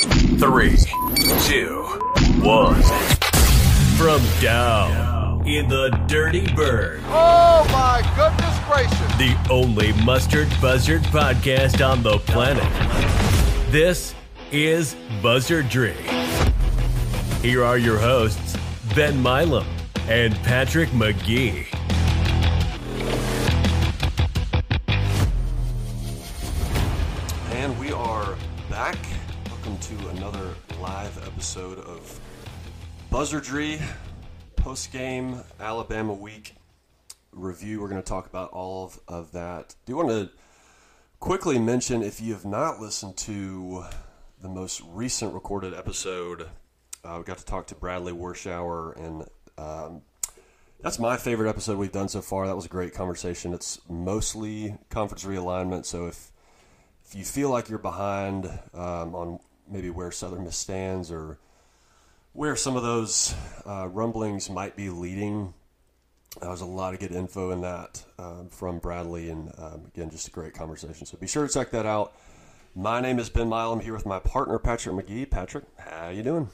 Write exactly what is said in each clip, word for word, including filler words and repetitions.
Three, two, one. From down in the dirty bird. Oh my goodness gracious. The only Mustard Buzzard podcast on the planet. This is Buzzardry. Here are your hosts, Ben Milam and Patrick McGee. And we are back. Welcome to another live episode of Buzzardry, post-game Alabama week review. We're going to talk about all of, of that. Do you want to quickly mention, if you have not listened to the most recent recorded episode, uh, we got to talk to Bradley Warschauer, and um, that's my favorite episode we've done so far. That was a great conversation. It's mostly conference realignment, so if, if you feel like you're behind um, on maybe where Southern Miss stands or where some of those uh, rumblings might be leading. There was a lot of good info in that um, from Bradley, and um, again, just a great conversation. So be sure to check that out. My name is Ben Milam, here with my partner, Patrick McGee. Patrick, how you doing?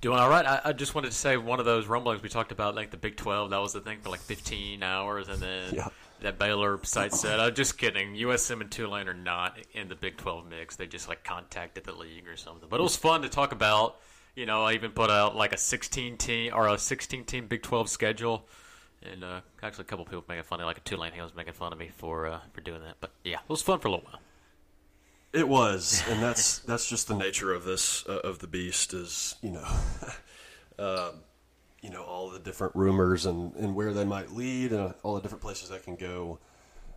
Doing all right. I, I just wanted to say one of those rumblings we talked about, like the Big twelve, that was the thing for like fifteen hours, and then yeah. that Baylor site said, I'm just kidding, U S M and Tulane are not in the Big twelve mix. They just like contacted the league or something. But it was fun to talk about. You know, I even put out like a sixteen-team or a sixteen-team Big twelve schedule, and uh, actually a couple people making fun of, like a Tulane he was making fun of me for uh, for doing that. But yeah, it was fun for a little while. It was, and that's that's just the nature of this uh, of the beast is you know, uh, you know all the different rumors and, and where they might lead and all the different places that can go.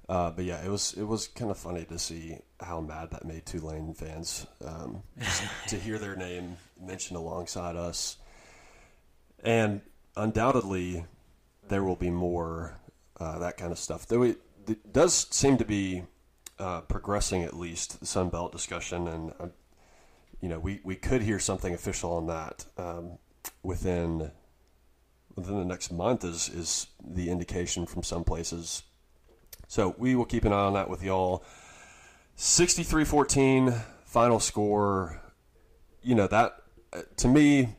Uh, but yeah, it was it was kind of funny to see how mad that made Tulane fans um, to hear their name mentioned alongside us. And undoubtedly, there will be more uh, that kind of stuff. Though it, it does seem to be uh, progressing, at least the Sun Belt discussion, and uh, you know we, we could hear something official on that um, within within the next month is is the indication from some places. So we will keep an eye on that with y'all. sixty-three fourteen, final score. You know, that, to me,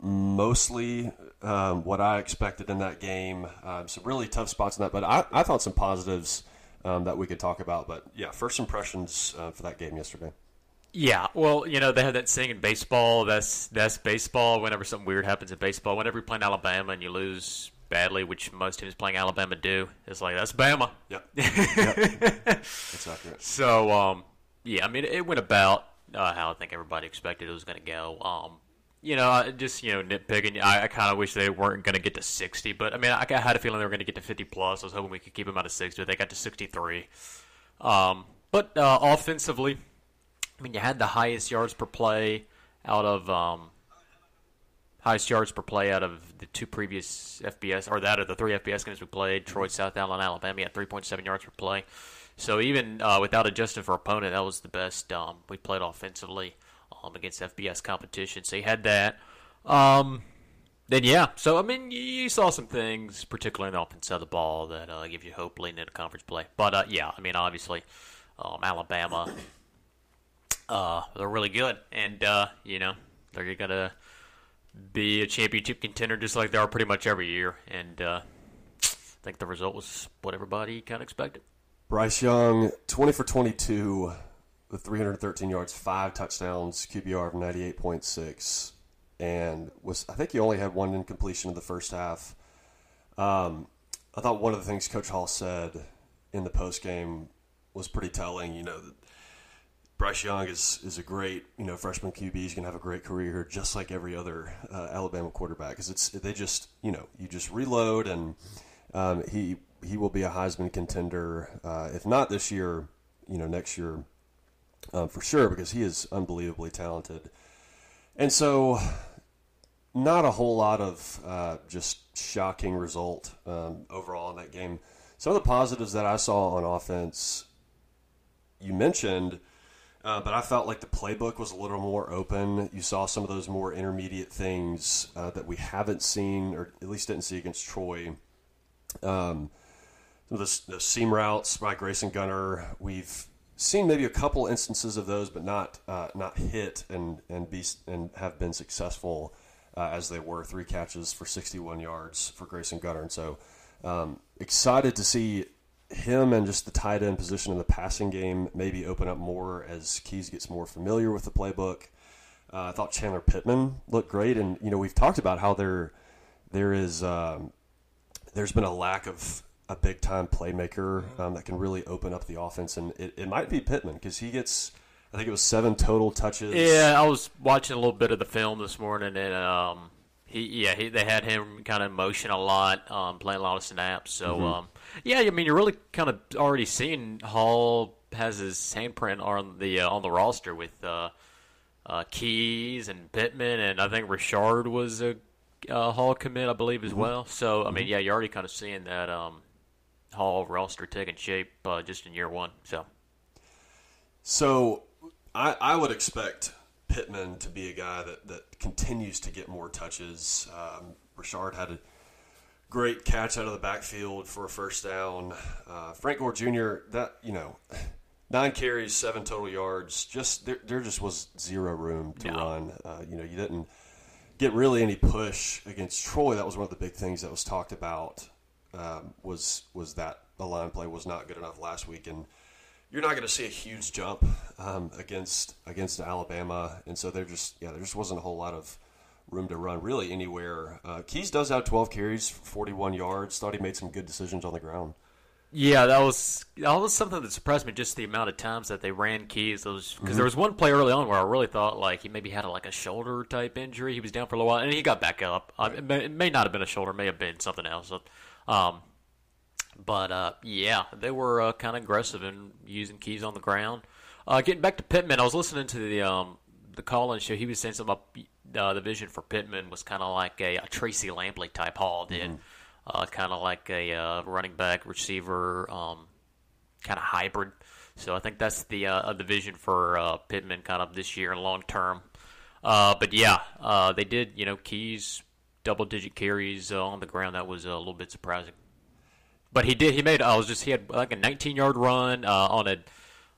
mostly um, what I expected in that game. Um, some really tough spots in that, but I, I found some positives um, that we could talk about. But, yeah, first impressions uh, for that game yesterday. Yeah, well, you know, they have that saying in baseball, that's, that's baseball. Whenever something weird happens in baseball, whenever you're playing Alabama and you lose – badly, which most teams playing Alabama do. It's like, that's Bama. Yep. Yep. That's accurate. So, um, yeah, I mean, it went about uh, how I think everybody expected it was going to go. Um, you know, just, you know, nitpicking. I, I kind of wish they weren't going to get to sixty, but, I mean, I, I had a feeling they were going to get to fifty plus. I was hoping we could keep them out of sixty, but they got to sixty-three. Um, but uh, offensively, I mean, you had the highest yards per play out of um, – highest yards per play out of the two previous F B S, or that of the three F B S games we played, Troy, South Alabama, Alabama at three point seven yards per play. So even uh, without adjusting for opponent, that was the best um, we played offensively um, against F B S competition. So you had that. Um, then, yeah, so, I mean, you saw some things, particularly in the offense of the ball, that uh, give you hope leading into conference play. But, uh, yeah, I mean, obviously, um, Alabama, uh, they're really good. And, uh, you know, they're going to be a championship contender just like they are pretty much every year. And uh, I think the result was what everybody kind of expected. Bryce Young, twenty for twenty-two with three hundred thirteen yards, five touchdowns, Q B R of ninety-eight point six. And was I think he only had one incompletion in the first half. Um, I thought one of the things Coach Hall said in the postgame was pretty telling. You know, Bryce Young is, is a great, you know, freshman Q B. He's going to have a great career just like every other uh, Alabama quarterback, because it's they just, you know, you just reload, and um, he he will be a Heisman contender, uh, if not this year, you know, next year um, for sure, because he is unbelievably talented. And so not a whole lot of uh, just shocking result um, overall in that game. Some of the positives that I saw on offense you mentioned – Uh, but I felt like the playbook was a little more open. You saw some of those more intermediate things uh, that we haven't seen, or at least didn't see against Troy. Um, some of the, the seam routes by Grayson Gunner. We've seen maybe a couple instances of those, but not uh, not hit and and be and have been successful uh, as they were. Three catches for sixty-one yards for Grayson Gunner, and so um, excited to see him and just the tight end position in the passing game maybe open up more as Keyes gets more familiar with the playbook. Uh, I thought Chandler Pittman looked great, and you know we've talked about how there there is um, there's been a lack of a big-time playmaker um, that can really open up the offense, and it, it might be Pittman because he gets, I think it was seven total touches. Yeah, I was watching a little bit of the film this morning, and um, he, yeah, he, they had him kind of in motion a lot, um, playing a lot of snaps. So, mm-hmm. um, yeah, I mean, you're really kind of already seeing Hall has his handprint on the uh, on the roster with uh, uh, Keyes and Pittman, and I think Rashard was a uh, Hall commit, I believe, as mm-hmm. well. So, I mean, yeah, you're already kind of seeing that. Um, Hall roster taking shape uh, just in year one. So, so I, I would expect Pittman to be a guy that, that continues to get more touches. Um, Rashard had a great catch out of the backfield for a first down. Uh, Frank Gore Junior, that you know, nine carries, seven total yards. Just there, there just was zero room to no. run. Uh, you know, you didn't get really any push against Troy. That was one of the big things that was talked about. Um, was was that the line play was not good enough last week, and you're not going to see a huge jump um, against against Alabama, and so there just yeah there just wasn't a whole lot of room to run really anywhere. Uh, Keyes does have twelve carries, forty-one yards. Thought he made some good decisions on the ground. Yeah, that was that was something that surprised me, just the amount of times that they ran Keyes. Because mm-hmm. there was one play early on where I really thought like he maybe had a, like a shoulder type injury. He was down for a little while, and he got back up. Right. Uh, it, may, it may not have been a shoulder, it may have been something else. Um, but, uh, yeah, they were, uh, kind of aggressive in using Keyes on the ground. Uh, getting back to Pittman, I was listening to the, um, the call-in show. He was saying something about, uh, the vision for Pittman was kind of like a, a Tracy Lampley type Hall did, mm-hmm. uh, kind of like a, uh, running back receiver, um, kind of hybrid. So I think that's the, uh, the vision for, uh, Pittman kind of this year and long-term. Uh, but yeah, uh, they did, you know, Keyes, double-digit carries uh, on the ground. That was a little bit surprising, but he did. He made. I was just. He had like a nineteen-yard run uh, on a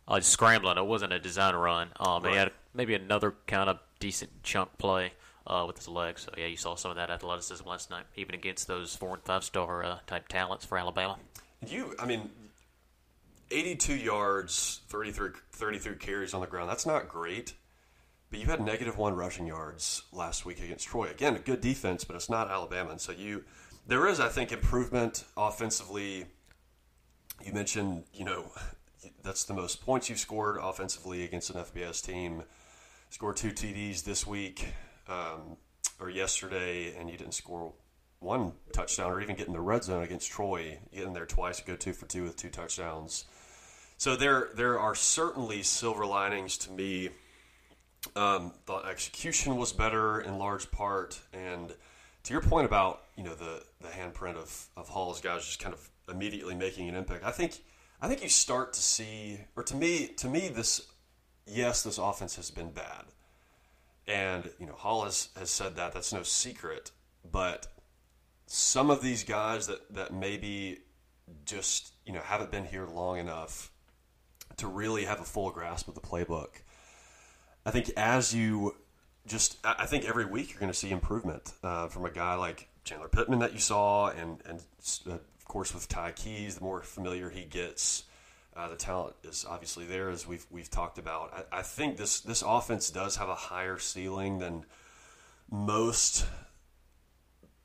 uh, scrambling. It wasn't a design run. Um, right. He had maybe another kind of decent chunk play uh, with his legs. So yeah, you saw some of that athleticism last night, even against those four and five-star uh, type talents for Alabama. You, I mean, eighty-two yards, thirty-three, thirty-three carries on the ground. That's not great. But you had negative one rushing yards last week against Troy. Again, a good defense, but it's not Alabama. And so you, there is, I think, improvement offensively. You mentioned, you know, that's the most points you've scored offensively against an F B S team. Scored two T Ds this week um, or yesterday, and you didn't score one touchdown or even get in the red zone against Troy. You get in there twice, go two for two with two touchdowns. So there, there are certainly silver linings to me. Um, thought execution was better in large part, and to your point about you know the, the handprint of, of Hall's guys just kind of immediately making an impact. I think I think you start to see, or to me to me this yes this offense has been bad, and you know Hall has, has said that that's no secret. But some of these guys that, that maybe just you know haven't been here long enough to really have a full grasp of the playbook. I think as you just, I think every week you're going to see improvement uh, from a guy like Chandler Pittman that you saw, and and of course with Ty Keyes, the more familiar he gets, uh, the talent is obviously there, as we've we've talked about. I, I think this this offense does have a higher ceiling than most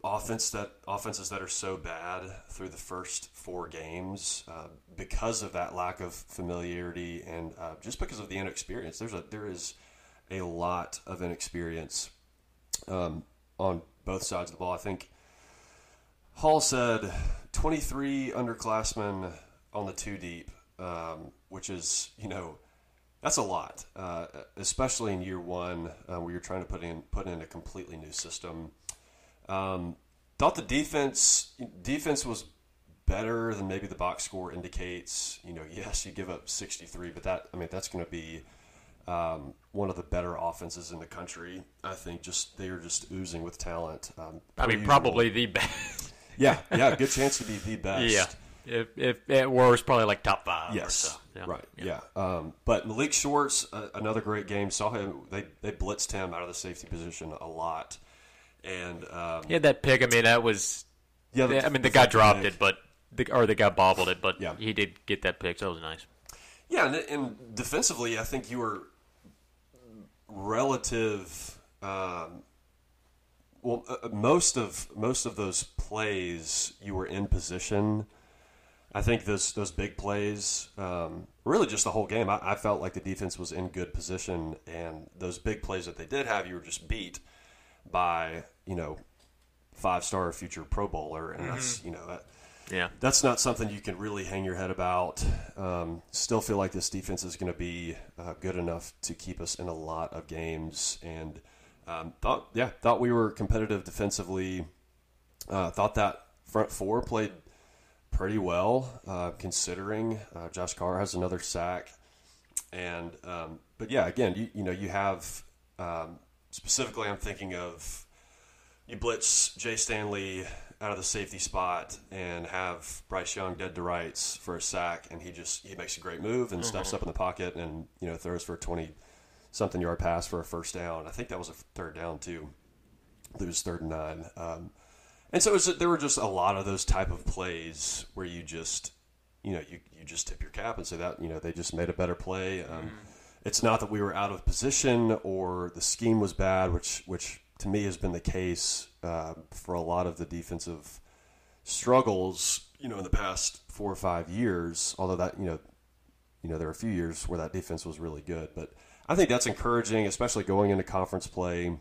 offense that offenses that are so bad through the first four games uh, because of that lack of familiarity and uh, just because of the inexperience. There's a there is. a lot of inexperience um, on both sides of the ball. I think Hall said twenty-three underclassmen on the two deep, um, which is, you know, that's a lot, uh, especially in year one uh, where you're trying to put in put in a completely new system. Um, thought the defense defense was better than maybe the box score indicates. You know, yes, you give up sixty-three, but that I mean that's going to be Um, one of the better offenses in the country, I think. Just they are just oozing with talent. Um, I mean, usual. Probably the best. yeah, yeah, good chance to be the best. Yeah, if if at worst, probably like top five. Yes, or so. now. Right, yeah. yeah. Um, but Malik Schwartz, uh, another great game. Saw him. They, they blitzed him out of the safety position a lot. And um, he had that pick. I mean, that was yeah, – the, I mean, the, the guy dropped pick. it, but – or the guy bobbled it, but yeah. he did get that pick, so that was nice. Yeah, and, and defensively, I think you were relative um, – Well, uh, most of most of those plays, you were in position. I think those those big plays, um, really just the whole game, I, I felt like the defense was in good position, and those big plays that they did have, you were just beat by, you know, five-star future Pro Bowler, and mm-hmm. that's you know that, yeah, that's not something you can really hang your head about. Um, still feel like this defense is going to be uh, good enough to keep us in a lot of games, and. Um, thought yeah, thought we were competitive defensively. Uh, thought that front four played pretty well, uh, considering uh, Josh Carr has another sack. And um, but yeah, again, you you know you have um, specifically, I'm thinking of you blitz Jay Stanley out of the safety spot and have Bryce Young dead to rights for a sack, and he just he makes a great move and mm-hmm. steps up in the pocket and you know throws for a twenty. Something yard pass for a first down. I think that was a third down too. It was third and nine, um, and so it was, there were just a lot of those type of plays where you just, you know, you you just tip your cap and say that you know they just made a better play. Um, mm. It's not that we were out of position or the scheme was bad, which which to me has been the case uh, for a lot of the defensive struggles, you know, in the past four or five years. Although that you know, you know, there were a few years where that defense was really good, but. I think that's encouraging, especially going into conference play.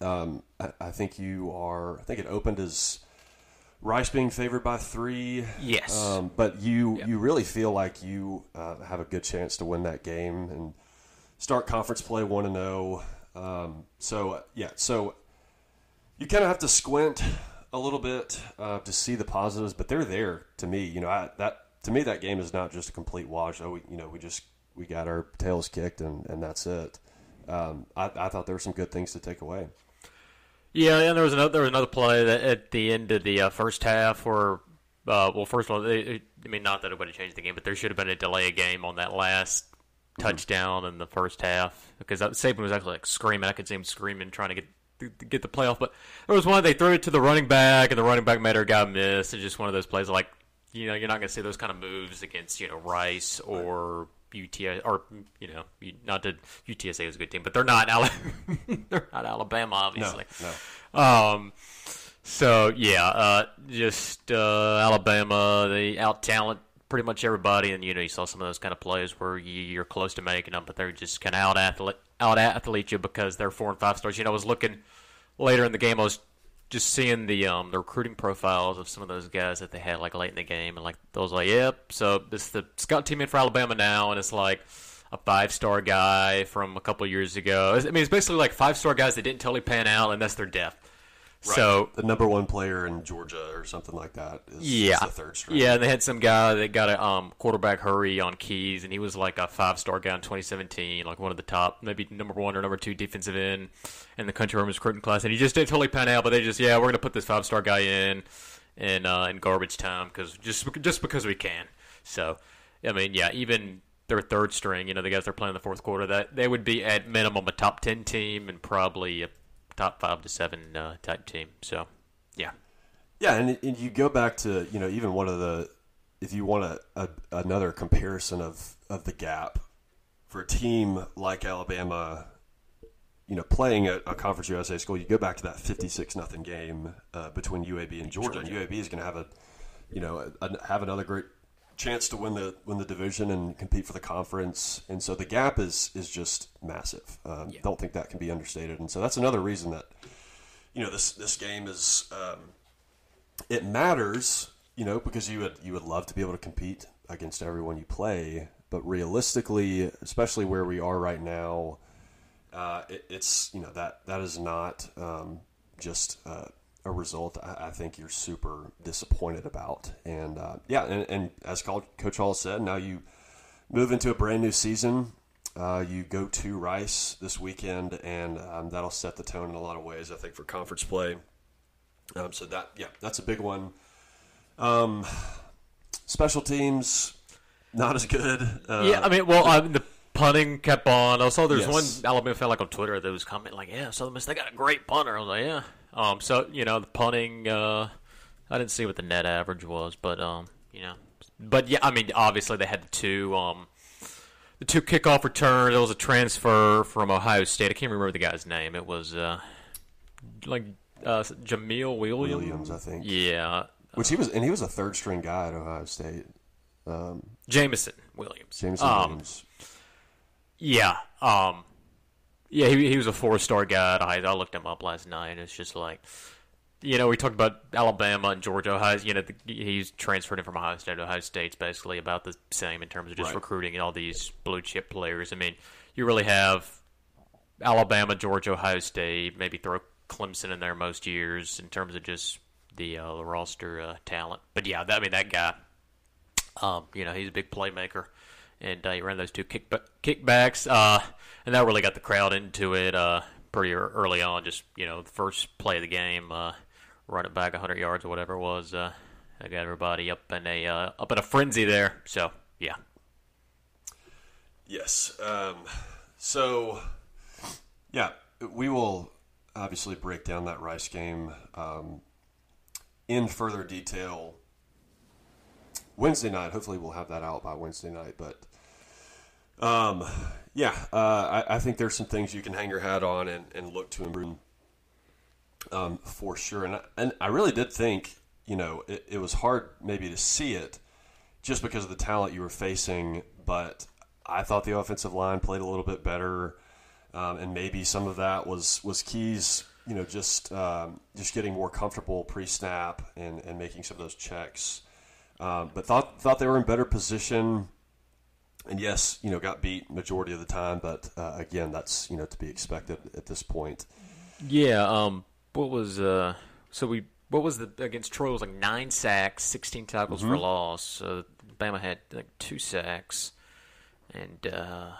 Um, I, I think you are – I think it opened as Rice being favored by three. Yes. Um, but you yep. you really feel like you uh, have a good chance to win that game and start conference play one and oh. Um, so, yeah, so you kind of have to squint a little bit uh, to see the positives, but they're there to me. You know, I, that to me that game is not just a complete wash. Oh, we, you know, we just – we got our tails kicked, and, and that's it. Um, I, I thought there were some good things to take away. Yeah, and there was another, there was another play that at the end of the uh, first half where, uh, well, first of all, they, I mean, not that it would have changed the game, but there should have been a delay of game on that last mm-hmm. touchdown in the first half because Saban was actually like screaming. I could see him screaming, trying to get to get the play off. But there was one, they threw it to the running back, and the running back made our guy miss. It's just one of those plays like, you know, you're not going to see those kind of moves against, you know, Rice or – U T S A, or you know, not that U T S A is a good team, but they're not. They're not Alabama, obviously. No, no. Um, so yeah, uh, just uh, Alabama. They out talent pretty much everybody, and you know, you saw some of those kind of plays where you, you're close to making them, but they're just kind of out athlete, out athlete you because they're four and five stars. You know, I was looking later in the game. I was just seeing the um the recruiting profiles of some of those guys that they had like late in the game, and like those like yep, so it's the scout team in for Alabama now, and it's like a five star guy from a couple years ago. I mean, it's basically like five star guys that didn't totally pan out, and that's their depth. Right. So the number one player in Georgia or something like that is, yeah. is the third string. Yeah, and they had some guy that got a um quarterback hurry on Keyes, and he was like a five star guy in twenty seventeen, like one of the top, maybe number one or number two defensive end. In the country room recruiting class, and he just didn't totally pan out. But they just, yeah, we're gonna put this five star guy in, and uh, in garbage time because just just because we can. So, I mean, yeah, even their third string, you know, the guys they're playing in the fourth quarter, that they would be at minimum a top ten team and probably a top five to seven uh, type team. So, yeah, yeah, and, and you go back to you know even one of the if you want a, a another comparison of of the gap for a team like Alabama. You know, playing at a Conference U S A school, you go back to that fifty-six nothing game uh, between U A B and Georgia. And U A B is going to have a, you know, a, a, have another great chance to win the win the division and compete for the conference. And so the gap is is just massive. Um, yeah. Don't think that can be understated. And so that's another reason that, you know, this this game is um, it matters. You know, because you would you would love to be able to compete against everyone you play, but realistically, especially where we are right now. Uh, it, it's you know that that is not um, just uh, a result. I, I think you're super disappointed about, and uh, yeah, and, and as Coach Hall said, now you move into a brand new season. Uh, you go to Rice this weekend, and um, that'll set the tone in a lot of ways. I think for conference play, um, so that yeah, that's a big one. Um, special teams. Not as good. Uh, yeah, I mean, well, I mean, the punting kept on. I saw there's yes. one Alabama fan like on Twitter that was commenting like, "Yeah, Southern Miss, they got a great punter." I was like, "Yeah." Um, so you know, the punting. Uh, I didn't see what the net average was, but um, you know, but yeah, I mean, obviously they had the two um, the two kickoff returns. There was a transfer from Ohio State. I can't remember the guy's name. It was uh, like uh, Jameel Williams. Williams, I think. Yeah. Which he was, and he was a third string guy at Ohio State. Um, Jameson Williams. Jameson um, Williams. Yeah. Um, yeah, he he was a four-star guy. I, I looked him up last night. It's just like, you know, we talked about Alabama and Georgia. Ohio, you know, the, he's transferred in from Ohio State. Ohio State's basically about the same in terms of just right. recruiting and all these blue-chip players. I mean, you really have Alabama, Georgia, Ohio State, maybe throw Clemson in there most years in terms of just the, uh, the roster uh, talent. But, yeah, that, I mean, that guy... Um, you know, he's a big playmaker, and uh, he ran those two kick kickbacks, uh, and that really got the crowd into it uh, pretty early on. Just, you know, the first play of the game, uh, run it back one hundred yards or whatever it was. Uh, I got everybody up in a uh, up in a frenzy there. So yeah, yes. Um, so yeah, we will obviously break down that Rice game um, in further detail Wednesday night. Hopefully we'll have that out by Wednesday night. But, um, yeah, uh, I, I think there's some things you can hang your hat on and, and look to improve um, for sure. And I, and I really did think, you know, it, it was hard maybe to see it just because of the talent you were facing. But I thought the offensive line played a little bit better, um, and maybe some of that was, was Keyes, you know, just um, just getting more comfortable pre-snap and, and making some of those checks. Um, but thought thought they were in better position, and yes, you know, got beat majority of the time. But uh, again, that's, you know, to be expected at this point. Yeah. Um. What was uh? So we what was the against Troy? It was like nine sacks, sixteen tackles mm-hmm. for loss. Uh, Bama had like two sacks, and uh,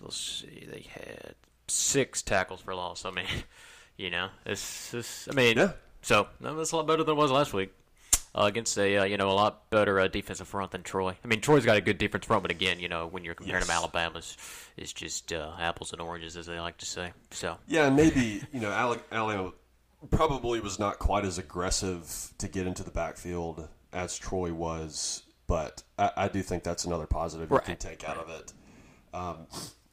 let's see, they had six tackles for loss. I mean, you know, it's, it's I mean, yeah. so no, that's a lot better than it was last week. Uh, against a uh, you know a lot better uh, defensive front than Troy. I mean, Troy's got a good defensive front, but again, you know, when you're comparing yes. them to Alabama's, it's just uh, apples and oranges, as they like to say. So yeah, and maybe you know Alabama probably was not quite as aggressive to get into the backfield as Troy was, but I, I do think that's another positive you right. can take out right. of it. Um,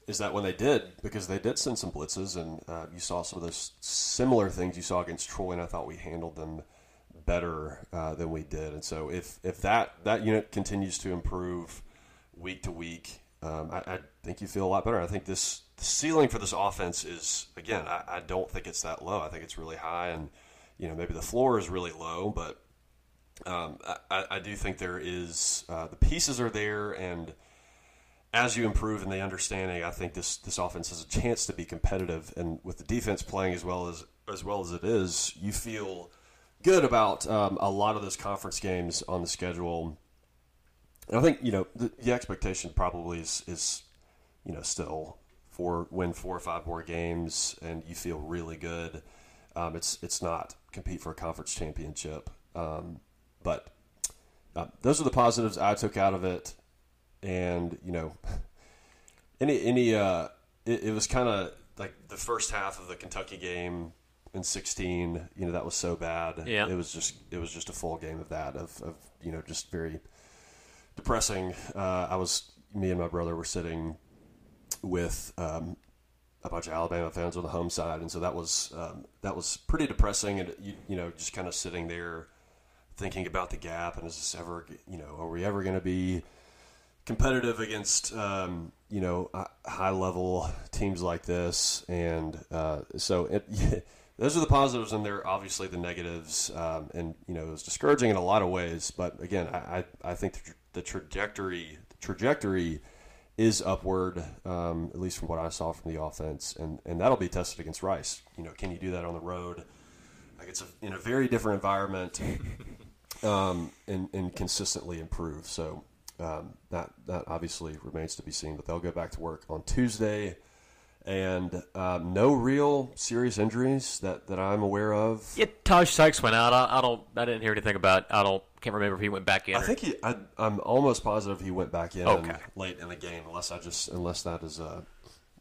is that when they did, because they did send some blitzes, and uh, you saw some of those similar things you saw against Troy, and I thought we handled them better uh, than we did. And so if if that, that unit continues to improve week to week, um, I, I think you feel a lot better. I think this the ceiling for this offense is, again, I, I don't think it's that low. I think it's really high, and you know maybe the floor is really low, but um, I, I do think there is uh, the pieces are there, and as you improve in the understanding, I think this this offense has a chance to be competitive. And with the defense playing as well as as well as it is, you feel good about um, a lot of those conference games on the schedule. And I think, you know, the, the expectation probably is, is, you know, still four, win four or five more games, and you feel really good. Um, it's it's not compete for a conference championship. Um, but uh, those are the positives I took out of it. And, you know, any any uh, it, it was kind of like the first half of the Kentucky game, in sixteen, you know, that was so bad. Yeah. It was just it was just a full game of that, of, of you know, just very depressing. Uh, I was, me and my brother were sitting with um, a bunch of Alabama fans on the home side, and so that was um, that was pretty depressing. And you, you know, just kind of sitting there thinking about the gap, and is this ever, you know, are we ever going to be competitive against um, you know high level teams like this? And uh, so it. Those are the positives, and they're obviously the negatives. Um, and, you know, it was discouraging in a lot of ways. But, again, I, I think the, tra- the trajectory the trajectory is upward, um, at least from what I saw from the offense. And, and that'll be tested against Rice. You know, can you do that on the road? Like, it's a, in a very different environment um, and, and consistently improve. So um, that, that obviously remains to be seen. But they'll go back to work on Tuesday And uh, no real serious injuries that, that I'm aware of. Yeah, Taj Sykes went out. I, I don't. I didn't hear anything about. I don't. Can't remember if he went back in. I or... think he. I, I'm almost positive he went back in okay. late in the game, unless I just unless that is a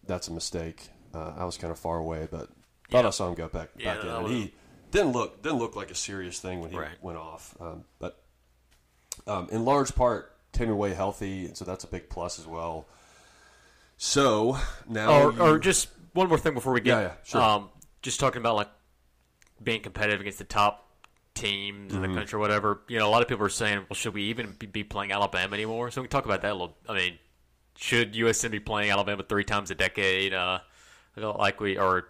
that's a mistake. Uh, I was kind of far away, but thought yeah. I saw him go back yeah, back in. And he didn't look didn't look like a serious thing when he right. went off. Um, but um, in large part, came away healthy, and so that's a big plus as well. So now, or, you... or just one more thing before we get, yeah, yeah, sure. um, just talking about like being competitive against the top teams mm-hmm. in the country, or whatever. You know, a lot of people are saying, "Well, should we even be playing Alabama anymore?" So we can talk about that a little. I mean, should U S M be playing Alabama three times a decade? Uh, like we, or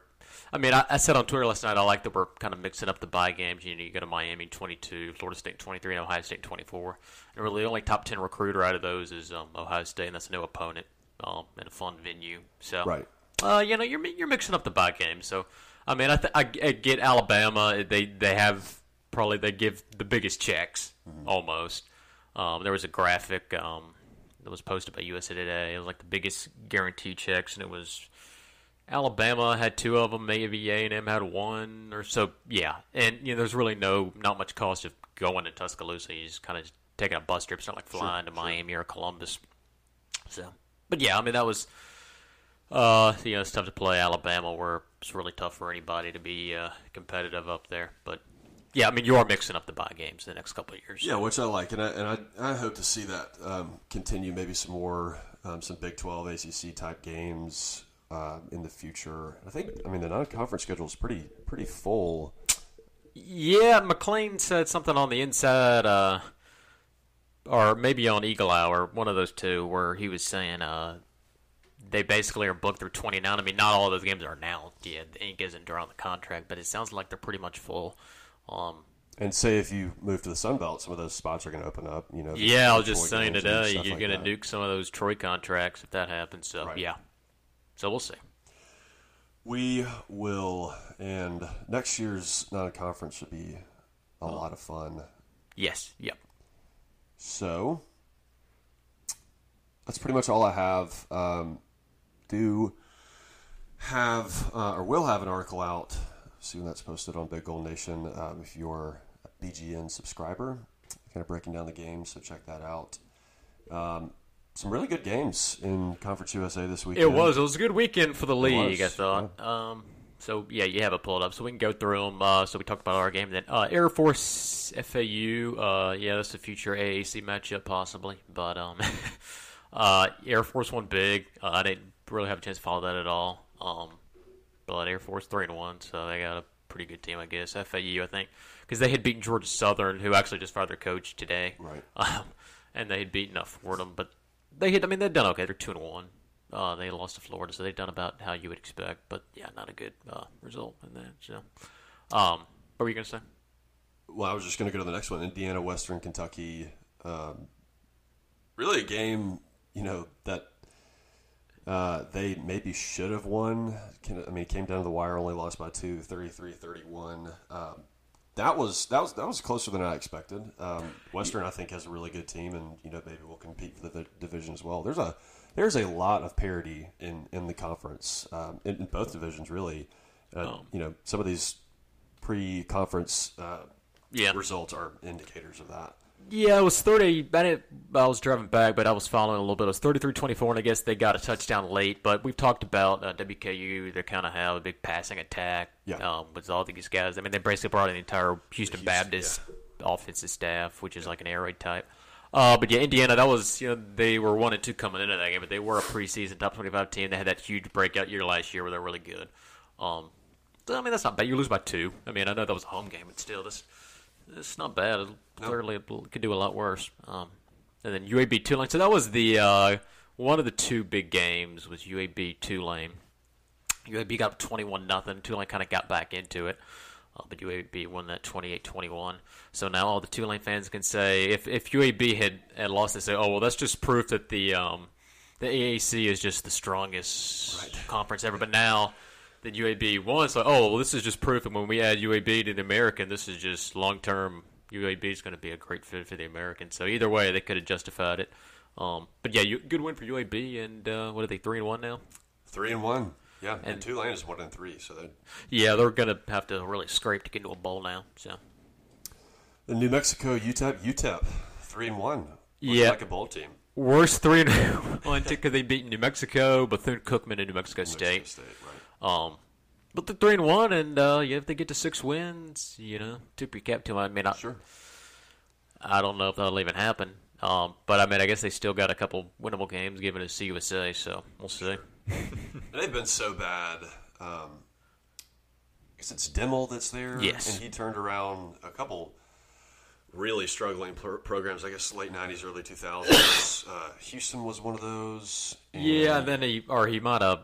I mean, I, I said on Twitter last night, I like that we're kind of mixing up the bye games. You know, you go to Miami twenty-two, Florida State twenty-three, and Ohio State twenty-four. And really, the only top ten recruiter out of those is um, Ohio State, and that's a new opponent. Um, in a fun venue, so right. uh, you know you're you're mixing up the bye game. So I mean, I, th- I get Alabama. They they have probably they give the biggest checks mm-hmm. almost. Um, there was a graphic um, that was posted by U S A Today. It was like the biggest guaranteed checks, and it was Alabama had two of them. Maybe A and M had one or so. Yeah, and you know there's really no not much cost of going to Tuscaloosa. You just kind of taking a bus trip. It's not like flying sure, to Miami sure. or Columbus. So. But yeah, I mean that was, uh, you know, it's tough to play Alabama where it's really tough for anybody to be uh, competitive up there. But yeah, I mean you are mixing up the bye games the next couple of years. Yeah, which I like, and I and I, I hope to see that um, continue. Maybe some more um, some Big twelve, A C C type games uh, in the future. I think I mean the non-conference schedule is pretty pretty full. Yeah, McLean said something on the inside. Uh, Or maybe on Eagle Hour, one of those two, where he was saying uh, they basically are booked through twenty-nine. I mean, not all of those games are announced yet. The ink isn't drawn on the contract, but it sounds like they're pretty much full. Um, and say if you move to the Sun Belt, some of those spots are going to open up. You know, yeah, I was just saying today you're going to nuke some of those Troy contracts if that happens. So right. yeah, so we'll see. We will, and next year's non-conference should be a oh. lot of fun. Yes. Yep. So, that's pretty much all I have. Um, do have, uh, or will have an article out soon that's posted on Big Gold Nation. Um, if you're a B G N subscriber, kind of breaking down the game, so check that out. Um, some really good games in Conference U S A this weekend. It was. It was a good weekend for the league, I thought. Yeah. Um, so, yeah, you have it pulled up. So we can go through them. Uh, so we talked about our game. Then uh, Air Force F A U, uh, yeah, that's a future A A C matchup possibly. But um, uh, Air Force won big. Uh, I didn't really have a chance to follow that at all. Um, but Air Force three and one, so they got a pretty good team, I guess. F A U, I think, because they had beaten Georgia Southern, who actually just fired their coach today. Right. Um, and they had beaten up Fordham. But they had, I mean, they'd done okay. They're two and one. Uh, they lost to Florida, so they've done about how you would expect. But, yeah, not a good uh, result in that. So, um, what were you going to say? Well, I was just going to go to the next one. Indiana, Western Kentucky. Um, really a game, you know, that uh, they maybe should have won. I mean, it came down to the wire, only lost by two, thirty-three thirty-one. Um, that was that was, that was closer than I expected. Um, Western, I think, has a really good team, and, you know, maybe will compete for the division as well. There's a... There's a lot of parity in, in the conference, um, in, in both divisions, really. Uh, um, you know, some of these pre-conference uh, yeah. results are indicators of that. Yeah, it was thirty. I, didn't, I was driving back, but I was following a little bit. It was thirty-three twenty-four, and I guess they got a touchdown late. But we've talked about uh, W K U. They kind of have a big passing attack yeah. um, with all these guys. I mean, they basically brought in the entire Houston, Houston Baptist yeah. offensive staff, which is yeah. like an air raid type. Uh, but yeah, Indiana, that was, you know, they were one and two coming into that game, but they were a preseason top twenty-five team. They had that huge breakout year last year where they were really good. Um, I mean, that's not bad. You lose by two. I mean, I know that was a home game, but still, that's, that's not bad. It clearly nope. could do a lot worse. Um, and then U A B Tulane. So that was the, uh, one of the two big games was U A B Tulane. U A B got up twenty-one nothing. Tulane kind of got back into it. Uh, but U A B won that twenty-eight twenty-one. So now all the Tulane fans can say, if if U A B had, had lost, they say, oh, well, that's just proof that the um, the A A C is just the strongest right. conference ever. But now that U A B won, so, oh, well, this is just proof. And when we add U A B to the American, this is just long-term. U A B is going to be a great fit for the American. So either way, they could have justified it. Um, but, yeah, you, good win for U A B. And uh, what are they, three and one now? three and one. Yeah, and, and Tulane is one and three, so that yeah, they're going to have to really scrape to get into a bowl now. So the New Mexico U T E P U T E P three and one, yeah, like a bowl team. Worst three and one because they beat New Mexico, Bethune-Cookman, and New Mexico State. New Mexico State, right? Um, but they're three and one, and uh, yeah, if they get to six wins, you know, tip your cap to them. I mean, I, sure. I don't know if that'll even happen. Um, but, I mean, I guess they still got a couple winnable games given to C U S A, so we'll see. They've been so bad. Um, I guess it's Dimmel that's there. Yes. And he turned around a couple really struggling pro- programs, I guess late nineties, early two thousands. uh, Houston was one of those. And yeah, and then he – or he might have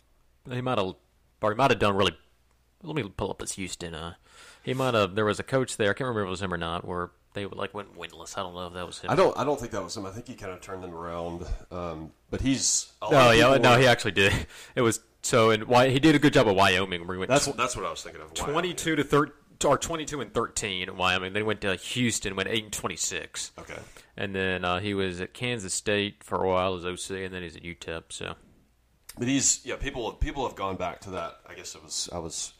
– he might have – or he might have done really – let me pull up this Houston. Uh, he might have – there was a coach there. I can't remember if it was him or not, where – they like went winless. I don't know if that was him. I don't. I don't think that was him. I think he kind of turned them around. Um, but he's. Oh yeah, no, he actually did. It was so, and why he did a good job at Wyoming. We went. That's tw- that's what I was thinking of. Wyoming. Twenty-two to thirty, or twenty-two and thirteen at Wyoming. They went to Houston, went eight and twenty-six. Okay. And then uh, he was at Kansas State for a while as O C, and then he's at U T E P. So. But he's yeah. People people have gone back to that. I guess it was I was.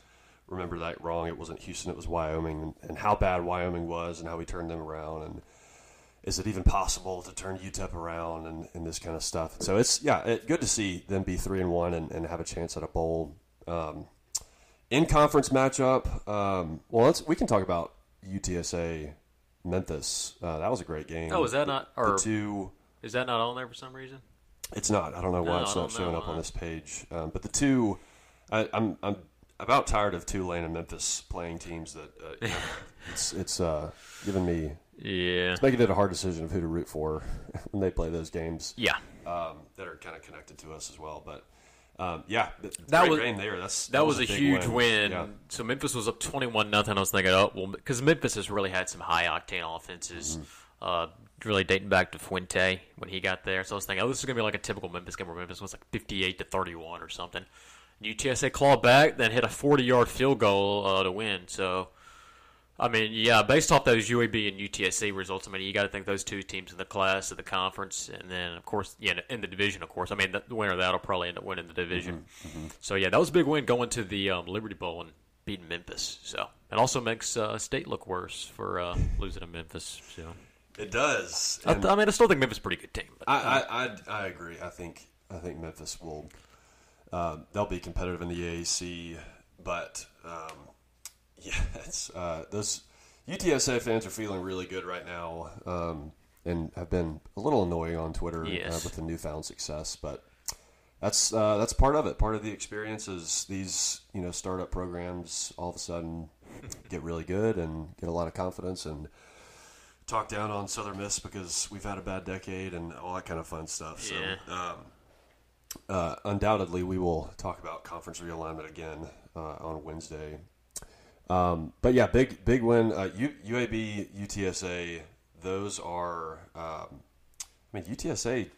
Remember that wrong. It wasn't Houston, it was Wyoming, and, and how bad Wyoming was and how we turned them around, and is it even possible to turn U T E P around and, and this kind of stuff. So it's yeah, it, good to see them be three and one and, and have a chance at a bowl. Um, in conference matchup, um, well let's we can talk about U T S A Memphis. Uh, that was a great game. Oh, is that the, not or the two is that not on there for some reason? It's not. I don't know why no, it's not showing up why. on this page. Um, but the two I, I'm I'm about tired of Tulane and Memphis playing teams that uh, you know, it's it's uh, given me yeah it's making it a hard decision of who to root for when they play those games yeah um, that are kind of connected to us as well. But um, yeah, that great was game there. That's that, that was, was a, a huge win. win. Yeah. So Memphis was up twenty-one nothing. I was thinking, oh well, because Memphis has really had some high octane offenses. Mm-hmm. Uh, really dating back to Fuente when he got there. So I was thinking, oh, this is gonna be like a typical Memphis game where Memphis was like fifty-eight to thirty-one or something. U T S A clawed back, then hit a forty-yard field goal uh, to win. So, I mean, yeah, based off those U A B and U T S A results, I mean, you got to think those two teams in the class of the conference, and then, of course, yeah, in the division, of course. I mean, the winner of that will probably end up winning the division. Mm-hmm. Mm-hmm. So, yeah, that was a big win going to the um, Liberty Bowl and beating Memphis. So, it also makes uh, State look worse for uh, losing to Memphis. So, it does. I, th- I mean, I still think Memphis is a pretty good team. But, I, I, I I agree. I think I think Memphis will. Uh, they'll be competitive in the A A C, but um, yeah, it's, uh, those U T S A fans are feeling really good right now, um, and have been a little annoying on Twitter yes. uh, with the newfound success. But that's uh, that's part of it. Part of the experience is these you know startup programs all of a sudden get really good and get a lot of confidence and talk down on Southern Miss because we've had a bad decade and all that kind of fun stuff. So. Yeah. Um, Uh, undoubtedly, we will talk about conference realignment again uh, on Wednesday. Um, but yeah, big big win. Uh, U- UAB, U T S A, those are. Um, I mean, U T S A.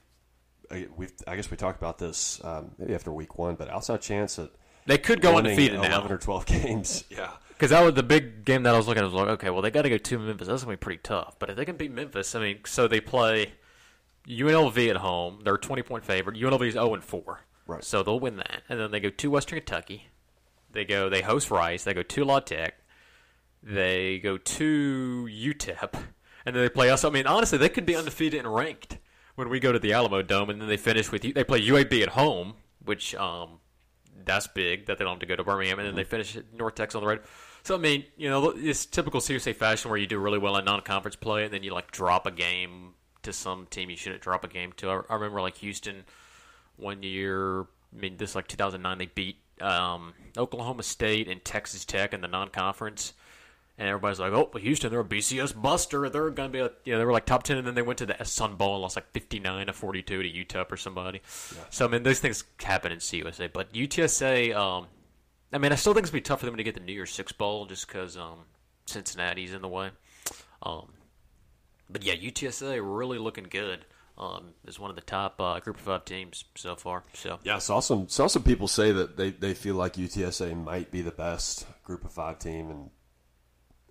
We've I guess we talked about this um, maybe after week one, but outside chance at they could go undefeated now, eleven or twelve games. Yeah, because that was the big game that I was looking at. I was like, okay, well they got to go to Memphis. That's gonna be pretty tough. But if they can beat Memphis, I mean, so they play. U N L V at home, they're a twenty-point favorite. U N L V is oh and four, right? So they'll win that. And then they go to Western Kentucky. They go. They host Rice. They go to La Tech. They go to U T E P. And then they play us. I mean, honestly, they could be undefeated and ranked when we go to the Alamo Dome. And then they finish with – they play U A B at home, which um, that's big that they don't have to go to Birmingham. And then they finish at North Texas on the road. So, I mean, you know, it's typical C U S A fashion where you do really well in non-conference play and then you, like, drop a game – to some team you shouldn't drop a game to. I, I remember, like, Houston one year, I mean, this, like, two thousand nine, they beat um, Oklahoma State and Texas Tech in the non-conference, and everybody's like, oh, well, Houston, they're a B C S buster. They're going to be, a, you know, they were, like, top ten, and then they went to the Sun Bowl and lost, like, fifty-nine to forty-two to U T E P or somebody. Yeah. So, I mean, those things happen in C U S A. But U T S A, um, I mean, I still think it's going to be tough for them to get the New Year's Six Bowl just because um, Cincinnati's in the way. Um But, yeah, U T S A really looking good um, is one of the top uh, Group of Five teams so far. So Yeah, saw some, saw some people say that they, they feel like U T S A might be the best Group of Five team. And,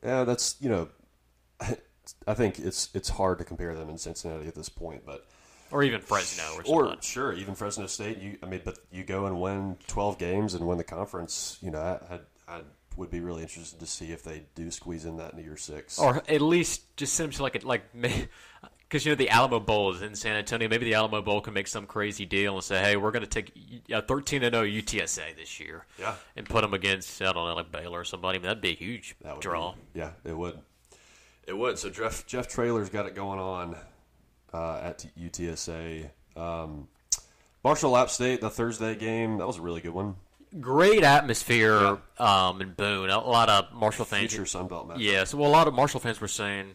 yeah, that's, you know, I think it's it's hard to compare them in Cincinnati at this point. But Or even Fresno. Or, or sure, even Fresno State. You, I mean, but you go and win twelve games and win the conference. You know, I, I, I would be really interested to see if they do squeeze in that into year six. Or at least just send them to like it, like because you know the Alamo Bowl is in San Antonio. Maybe the Alamo Bowl can make some crazy deal and say, hey, we're going to take a thirteen and oh U T S A this year. Yeah, and put them against I don't know like Baylor or somebody. I mean, that'd be a huge that would draw. Be, yeah, it would. It would. So Jeff Jeff Traylor's got it going on. Uh, at U T S A. Um, Marshall App State, the Thursday game, that was a really good one. Great atmosphere yeah. um, in Boone. A lot of Marshall fans. Future Sunbelt match. Yeah, so well, a lot of Marshall fans were saying,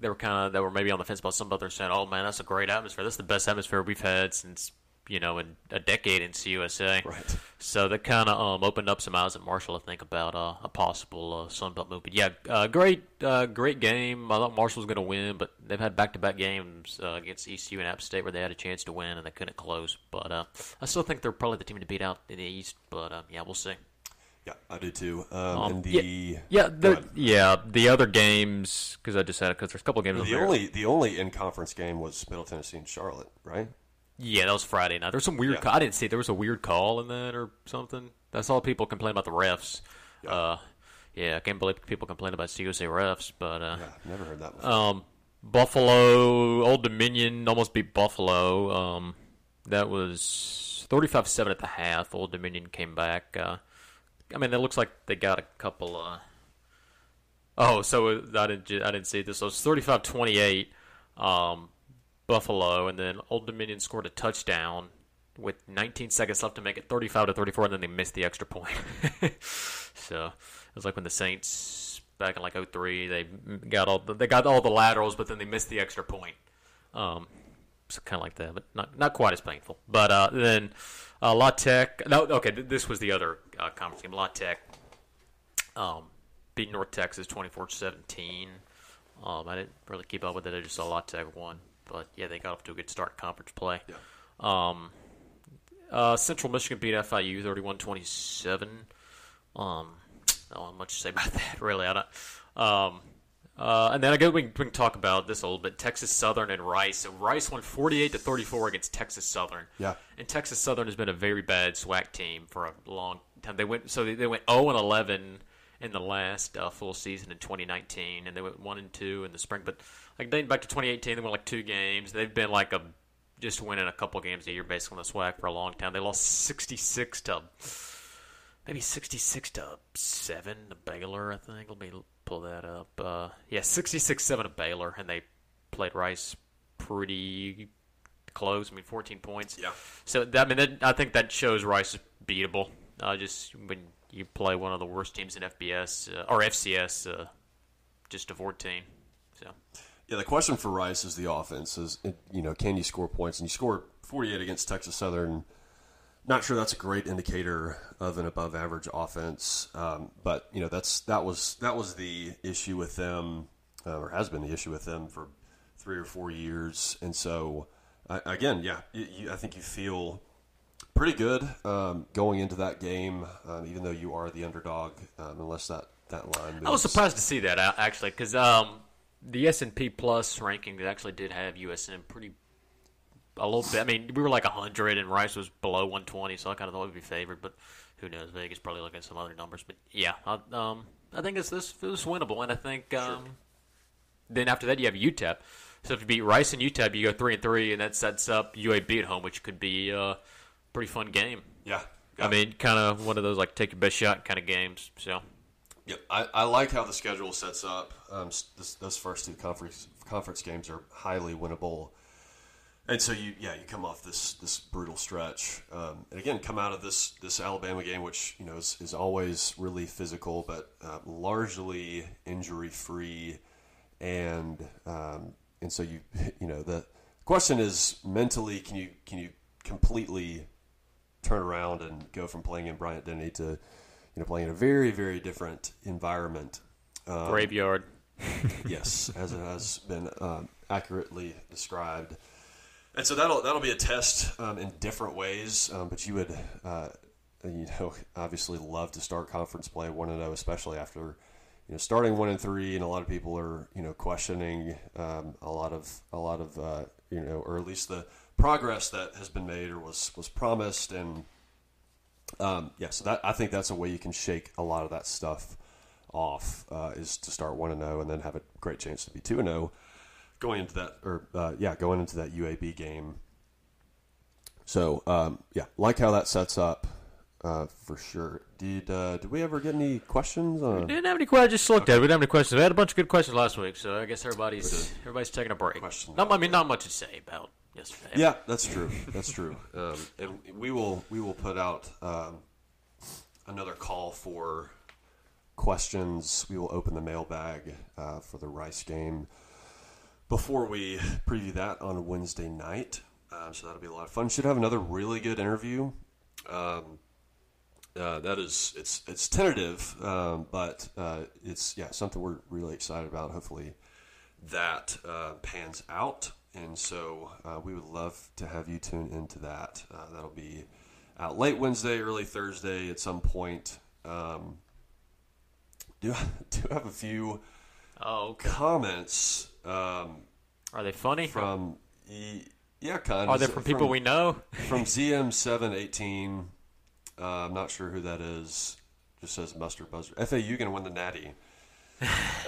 they were kind of, they were maybe on the fence about Sunbelt. They're saying, oh, man, that's a great atmosphere. That's the best atmosphere we've had since, you know, in a decade in C U S A. Right. So that kind of um, opened up some eyes at Marshall, I think, about uh, a possible uh, Sunbelt move. But, yeah, uh, great uh, great game. I thought Marshall was going to win, but they've had back-to-back games uh, against E C U and App State where they had a chance to win and they couldn't close. But uh, I still think they're probably the team to beat out in the East. But, uh, yeah, we'll see. Yeah, I do too. Um, um, and the yeah, yeah, the, yeah, the other games, because I just had a couple of games. The only, the only in-conference game was Middle Tennessee and Charlotte, right? Yeah, that was Friday night. There was some weird yeah. call. I didn't see it. There was a weird call in that or something. I saw people complain about the refs. Yeah, uh, yeah I can't believe people complain about C U S A refs. But, uh, yeah, never heard that one. Um, Buffalo, Old Dominion almost beat Buffalo. Um, that was thirty-five seven at the half. Old Dominion came back. Uh, I mean, it looks like they got a couple. Uh, oh, so I didn't, I didn't see this. So it was thirty-five twenty-eight. Um, Buffalo, and then Old Dominion scored a touchdown with nineteen seconds left to make it thirty-five to thirty-four, and then they missed the extra point. So it was like when the Saints back in like oh three, they got all the, they got all the laterals, but then they missed the extra point. Um, so kind of like that, but not not quite as painful. But uh, then uh, La Tech. No, okay, this was the other uh, conference game. La Tech um, beat North Texas twenty-four seventeen. Um, I didn't really keep up with it. I just saw La Tech won. But, yeah, they got off to a good start in conference play. Yeah. Um, uh, Central Michigan beat F I U thirty-one twenty-seven. Um, not much to say about that, really. I don't, um, uh, and then I guess we can, we can talk about this a little bit. Texas Southern and Rice. So Rice won forty-eight to thirty-four against Texas Southern. Yeah. And Texas Southern has been a very bad SWAC team for a long time. They went so they, they went oh and eleven in the last uh, full season in twenty nineteen, and they went one and two in the spring. But like dating back to twenty eighteen, they won like two games. They've been like a just winning a couple games a year based on the SWAC for a long time. They lost sixty-six to maybe sixty-six to seven to Baylor, I think. Let me pull that up. Uh, yeah, sixty-six seven to Baylor, and they played Rice pretty close. I mean, fourteen points. Yeah. So that, I mean, that, I think that shows Rice is beatable. Uh, just when. You play one of the worst teams in F B S uh, or F C S, uh, just to fourteen. So, yeah, the question for Rice is the offense. Is it, you know, can you score points? And you score forty-eight against Texas Southern. Not sure that's a great indicator of an above-average offense. Um, but you know, that's that was that was the issue with them, uh, or has been the issue with them for three or four years. And so, uh, again, yeah, you, you, I think you feel. Pretty good um, going into that game, um, even though you are the underdog, um, unless that, that line moves. I was surprised to see that, actually, because um, the S and P Plus ranking actually did have U S M pretty a little bit. I mean, we were like one hundred, and Rice was below one twenty, so I kind of thought we'd be favored, but who knows? Vegas probably looking at some other numbers. But, yeah, I, um, I think it's this it was winnable, and I think um, sure. Then after that you have U T E P. So if you beat Rice and U T E P, you go three and three, and that sets up U A B at home, which could be uh, – pretty fun game. Yeah. I it. mean, kind of one of those, like, take your best shot kind of games. So. Yep. I, I like how the schedule sets up. Um, this, those first two conference conference games are highly winnable. And so, you yeah, you come off this this brutal stretch. Um, and, again, come out of this this Alabama game, which, you know, is, is always really physical, but uh, largely injury-free. And um, and so, you you know, the question is mentally, can you can you completely – turn around and go from playing in Bryant Denny to, you know, playing in a very, very different environment. Um, Graveyard. Yes, as it has been um, accurately described. And so that'll that'll be a test um, in different ways. Um, but you would, uh, you know, obviously love to start conference play one and zero, especially after, you know, starting one and three. And a lot of people are, you know, questioning um, a lot of a lot of, uh, you know, or at least the progress that has been made or was, was promised. And um, yes, yeah, so that, I think that's a way you can shake a lot of that stuff off, uh, is to start one and oh and then have a great chance to be two and oh going into that, or uh, yeah, going into that U A B game. So um, yeah, like how that sets up. Uh, for sure. Did uh, did we ever get any questions? On... We didn't have any questions. I just looked okay. at it. We didn't have any questions. We had a bunch of good questions last week, so I guess everybody's everybody's taking a break. Not, I mean, not much to say about yesterday. Yeah, that's true. That's true. Um, and we will we will put out um, another call for questions. We will open the mailbag uh, for the Rice game before we preview that on Wednesday night. Uh, so that'll be a lot of fun. Should have another really good interview. Um, Uh, that is, it's it's tentative, um, but uh, it's yeah something we're really excited about. Hopefully, that uh, pans out, and so uh, we would love to have you tune into that. Uh, that'll be out late Wednesday, early Thursday at some point. Um, do do have a few oh, okay. comments? Um, Are they funny? From e- yeah, kind. Are they from people from, we know? From Z M seven eighteen. Uh, I'm not sure who that is. Just says Mustard Buzzer. F A U going to win the Natty.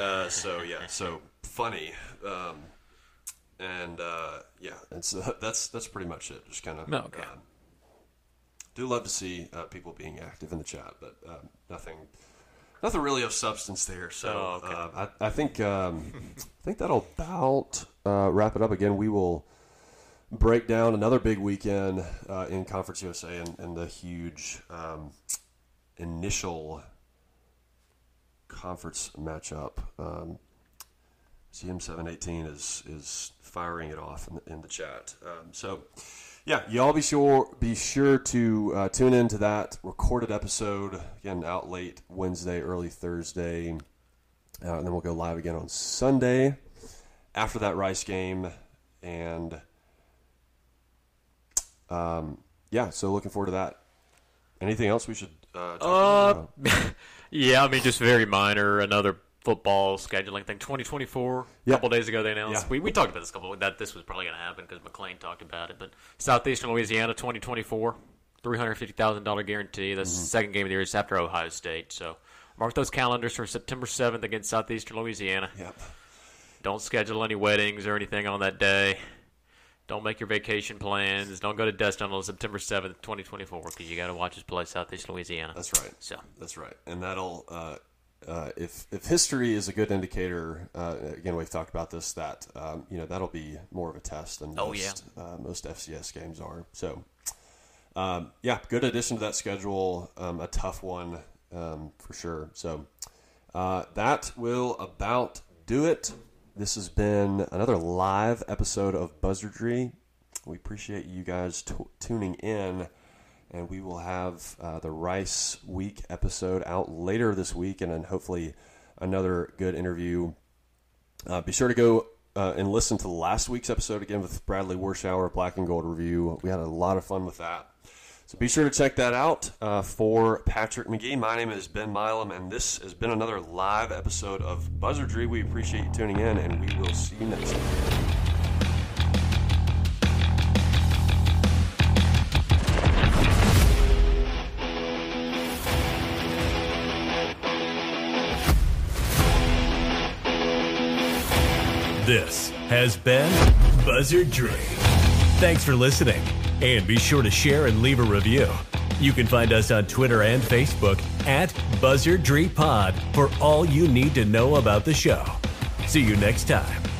Uh, so, yeah. So, funny. Um, and, uh, yeah. And so that's that's pretty much it. Just kind of. No, okay. Um, do love to see uh, people being active in the chat, but uh, nothing nothing really of substance there. So, oh, okay. uh, I, I think um, I think that'll about uh, wrap it up. Again, we will break down another big weekend uh, in Conference U S A and, and the huge um, initial conference matchup. Um, C M seven eighteen is is firing it off in the, in the chat. Um, so, yeah, y'all be sure be sure to uh, tune in to that recorded episode. Again, out late Wednesday, early Thursday. Uh, and then we'll go live again on Sunday after that Rice game. And... Um, yeah, so looking forward to that. Anything else we should uh, talk uh, about? Yeah, I mean, just very minor. Another football scheduling thing. twenty twenty-four, yep. A couple days ago they announced. Yeah. We we talked about this a couple that this was probably going to happen because McLean talked about it. But Southeastern Louisiana, twenty twenty-four, three hundred fifty thousand dollars guarantee. That's mm-hmm. the second game of the year. It's after Ohio State. So mark those calendars for September seventh against Southeastern Louisiana. Yep. Don't schedule any weddings or anything on that day. Don't make your vacation plans. Don't go to Destin until September seventh, twenty twenty-four, because you got to watch us play Southeast Louisiana. That's right. So that's right, and that'll uh, uh, if if history is a good indicator. Uh, again, we've talked about this. That um, you know that'll be more of a test than oh, most yeah. uh, most F C S games are. So um, yeah, good addition to that schedule. Um, a tough one um, for sure. So uh, that will about do it. This has been another live episode of Buzzardry. We appreciate you guys t- tuning in, and we will have uh, the Rice Week episode out later this week, and then hopefully another good interview. Uh, be sure to go uh, and listen to last week's episode again with Bradley Warschauer, Black and Gold Review. We had a lot of fun with that. So be sure to check that out. Uh, for Patrick McGee, my name is Ben Milam, and this has been another live episode of Buzzardry. We appreciate you tuning in, and we will see you next time. This has been Buzzardry. Thanks for listening. And be sure to share and leave a review. You can find us on Twitter and Facebook at Buzzardry Pod for all you need to know about the show. See you next time.